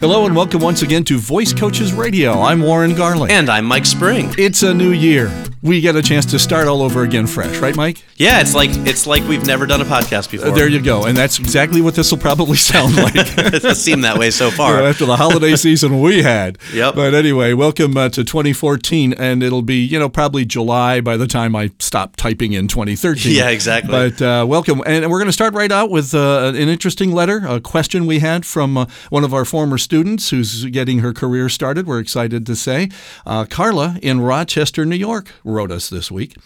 Hello and welcome once again to Voice Coaches Radio. I'm Warren Garland. And I'm Mike Spring. It's a new year. We get a chance to start all over again fresh, right, Mike? Yeah, it's like we've never done a podcast before. There you go. And that's exactly what this will probably sound like. It does seem that way so far. After the holiday season we had. Yep. But anyway, welcome to 2014. And it'll be, probably July by the time I stop typing in 2013. Yeah, exactly. But welcome. And we're going to start right out with an interesting letter, a question we had from one of our former students who's getting her career started, we're excited to say. Carla in Rochester, New York wrote us this week.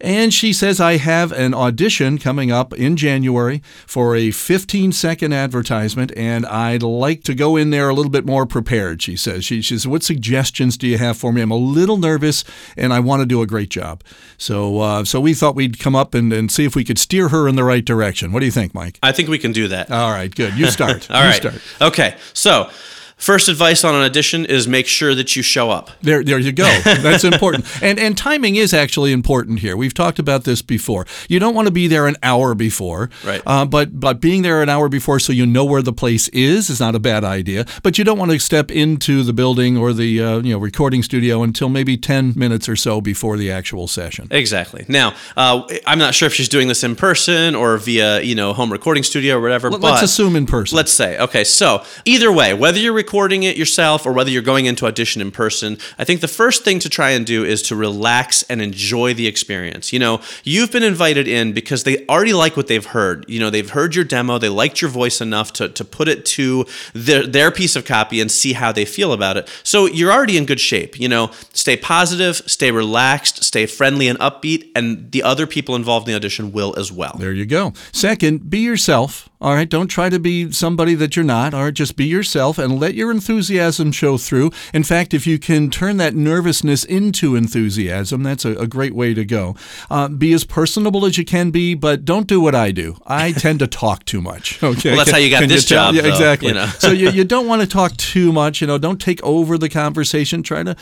And she says, I have an audition coming up in January for a 15-second advertisement, and I'd like to go in there a little bit more prepared, she says. She says, what suggestions do you have for me? I'm a little nervous, and I want to do a great job. So we thought we'd come up and see if we could steer her in the right direction. What do you think, Mike? I think we can do that. All right, good. You start. All right. Start. Okay. So, first advice on an audition is make sure that you show up. There you go. That's important. And timing is actually important here. We've talked about this before. You don't want to be there an hour before. Right. But being there an hour before so you know where the place is not a bad idea. But you don't want to step into the building or the recording studio until maybe 10 minutes or so before the actual session. Exactly. Now, I'm not sure if she's doing this in person or via home recording studio or whatever. Let's assume in person. Let's say. Okay. So either way, whether you're recording it yourself or whether you're going into audition in person, I think the first thing to try and do is to relax and enjoy the experience. You've been invited in because they already like what they've heard. They've heard your demo, they liked your voice enough to put it to their piece of copy and see how they feel about it. So you're already in good shape. Stay positive, stay relaxed, stay friendly and upbeat, and the other people involved in the audition will as well. There you go. Second, be yourself. All right, don't try to be somebody that you're not. All right, just be yourself and let your enthusiasm show through. In fact, if you can turn that nervousness into enthusiasm, that's a great way to go. Be as personable as you can be, but don't do what I do. I tend to talk too much. Okay, well, that's how you got this job. Yeah, exactly. So you don't want to talk too much. Don't take over the conversation. Try to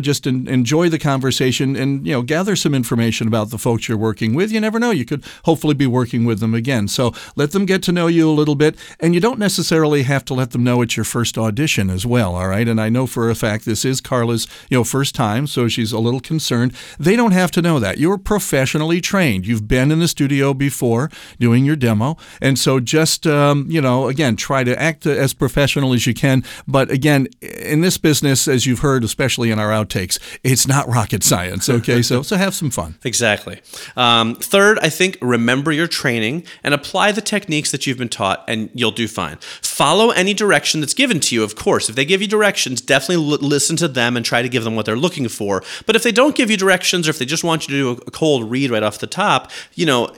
just enjoy the conversation and gather some information about the folks you're working with. You never know. You could hopefully be working with them again. So let them get to know you a little bit, and you don't necessarily have to let them know it's your first audition as well, all right? And I know for a fact this is Carla's, first time, so she's a little concerned. They don't have to know that. You're professionally trained. You've been in the studio before doing your demo, and so just, again, try to act as professional as you can, but again, in this business, as you've heard, especially in our outtakes, it's not rocket science, okay? So have some fun. Exactly. Third, I think remember your training and apply the techniques that you've been taught, and you'll do fine. Follow any direction that's given to you, of course. If they give you directions, definitely listen to them and try to give them what they're looking for. But if they don't give you directions or if they just want you to do a cold read right off the top,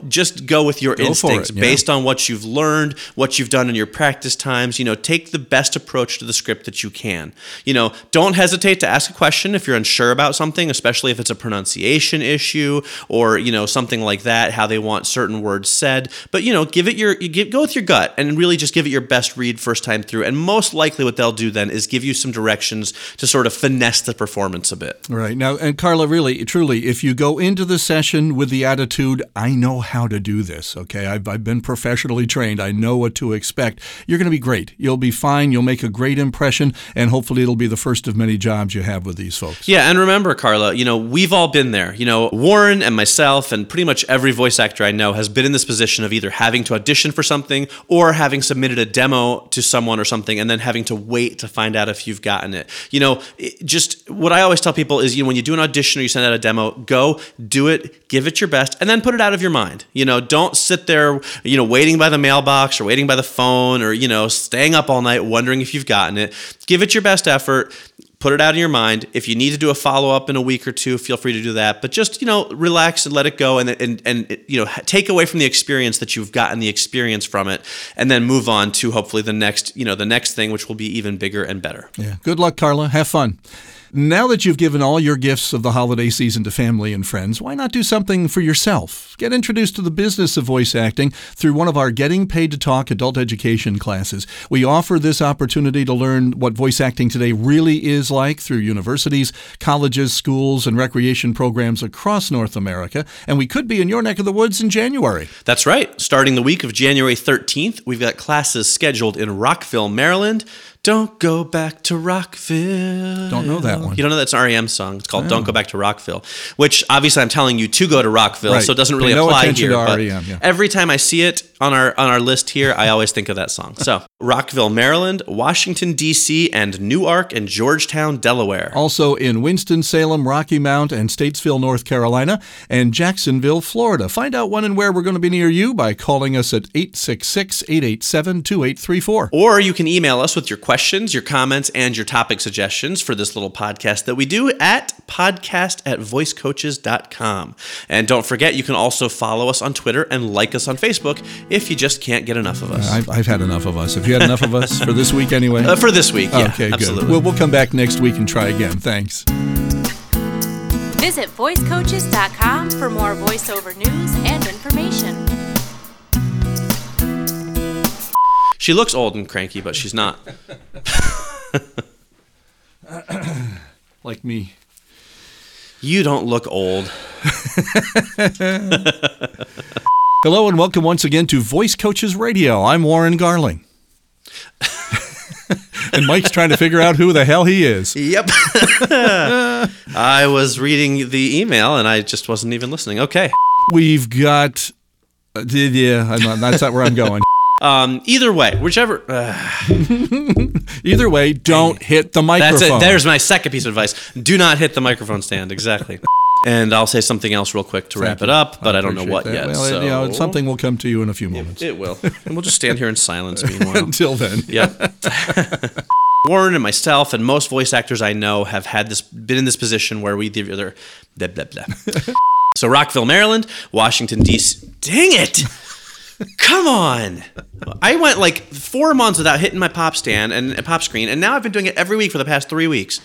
just go with your instincts based on what you've learned, what you've done in your practice times. Take the best approach to the script that you can. Don't hesitate to ask a question if you're unsure about something, especially if it's a pronunciation issue or, something like that, how they want certain words said. But, go with your gut and really just give it your best read first time through. And most likely what they'll do then is give you some directions to sort of finesse the performance a bit. Right. Now, and Carla, really, truly, if you go into the session with the attitude, I know how to do this, okay? I've been professionally trained. I know what to expect. You're going to be great. You'll be fine. You'll make a great impression. And hopefully it'll be the first of many jobs you have with these folks. Yeah. And remember, Carla, we've all been there. Warren and myself and pretty much every voice actor I know has been in this position of either having to audition for something or having submitted a demo to someone or something and then having to wait to find out if you've gotten it. Just what I always tell people is when you do an audition or you send out a demo, go do it, give it your best, and then put it out of your mind. Don't sit there, waiting by the mailbox or waiting by the phone or, staying up all night wondering if you've gotten it. Give it your best effort. Put it out of your mind. If you need to do a follow-up in a week or two, feel free to do that. But just, relax and let it go and take away from the experience that you've gotten the experience from it and then move on to hopefully the next thing, which will be even bigger and better. Yeah. Good luck, Carla. Have fun. Now that you've given all your gifts of the holiday season to family and friends, why not do something for yourself? Get introduced to the business of voice acting through one of our Getting Paid to Talk adult education classes. We offer this opportunity to learn what voice acting today really is like through universities, colleges, schools, and recreation programs across North America. And we could be in your neck of the woods in January. That's right. Starting the week of January 13th, we've got classes scheduled in Rockville, Maryland. Don't go back to Rockville. Don't know that one. You don't know that's an REM song. It's called Don't Go Back to Rockville, which obviously I'm telling you to go to Rockville, so it doesn't really apply here. To REM, every time I see it on our list here, I always think of that song. So Rockville, Maryland, Washington, D.C., and Newark and Georgetown, Delaware. Also in Winston-Salem, Rocky Mount, and Statesville, North Carolina, and Jacksonville, Florida. Find out when and where we're going to be near you by calling us at 866-887-2834. Or you can email us with your questions, your comments, and your topic suggestions for this little podcast that we do at podcast@voicecoaches.com. And don't forget, you can also follow us on Twitter and like us on Facebook if you just can't get enough of us. I've had enough of us. Have you had enough of us for this week anyway? For this week, yeah. Okay, absolutely. Good. We'll come back next week and try again. Thanks. Visit voicecoaches.com for more voiceover news and information. She looks old and cranky, but she's not. Like me. You don't look old. Hello and welcome once again to Voice Coaches Radio. I'm Warren Garland. And Mike's trying to figure out who the hell he is. Yep. I was reading the email and I just wasn't even listening. Okay. We've got... that's not where I'm going. Either way, whichever... Either way, don't hit the microphone. That's it. There's my second piece of advice. Do not hit the microphone stand. Exactly. And I'll say something else real quick to wrap it up, but I don't know what yet. Well, so... something will come to you in a few moments. It will. And we'll just stand here in silence meanwhile. Until then. Yep. Warren and myself and most voice actors I know have been in this position where we... Blah, blah, blah. So Rockville, Maryland, Washington, D.C. Dang it! Come on. I went like 4 months without hitting my pop stand and a pop screen, and now I've been doing it every week for the past 3 weeks.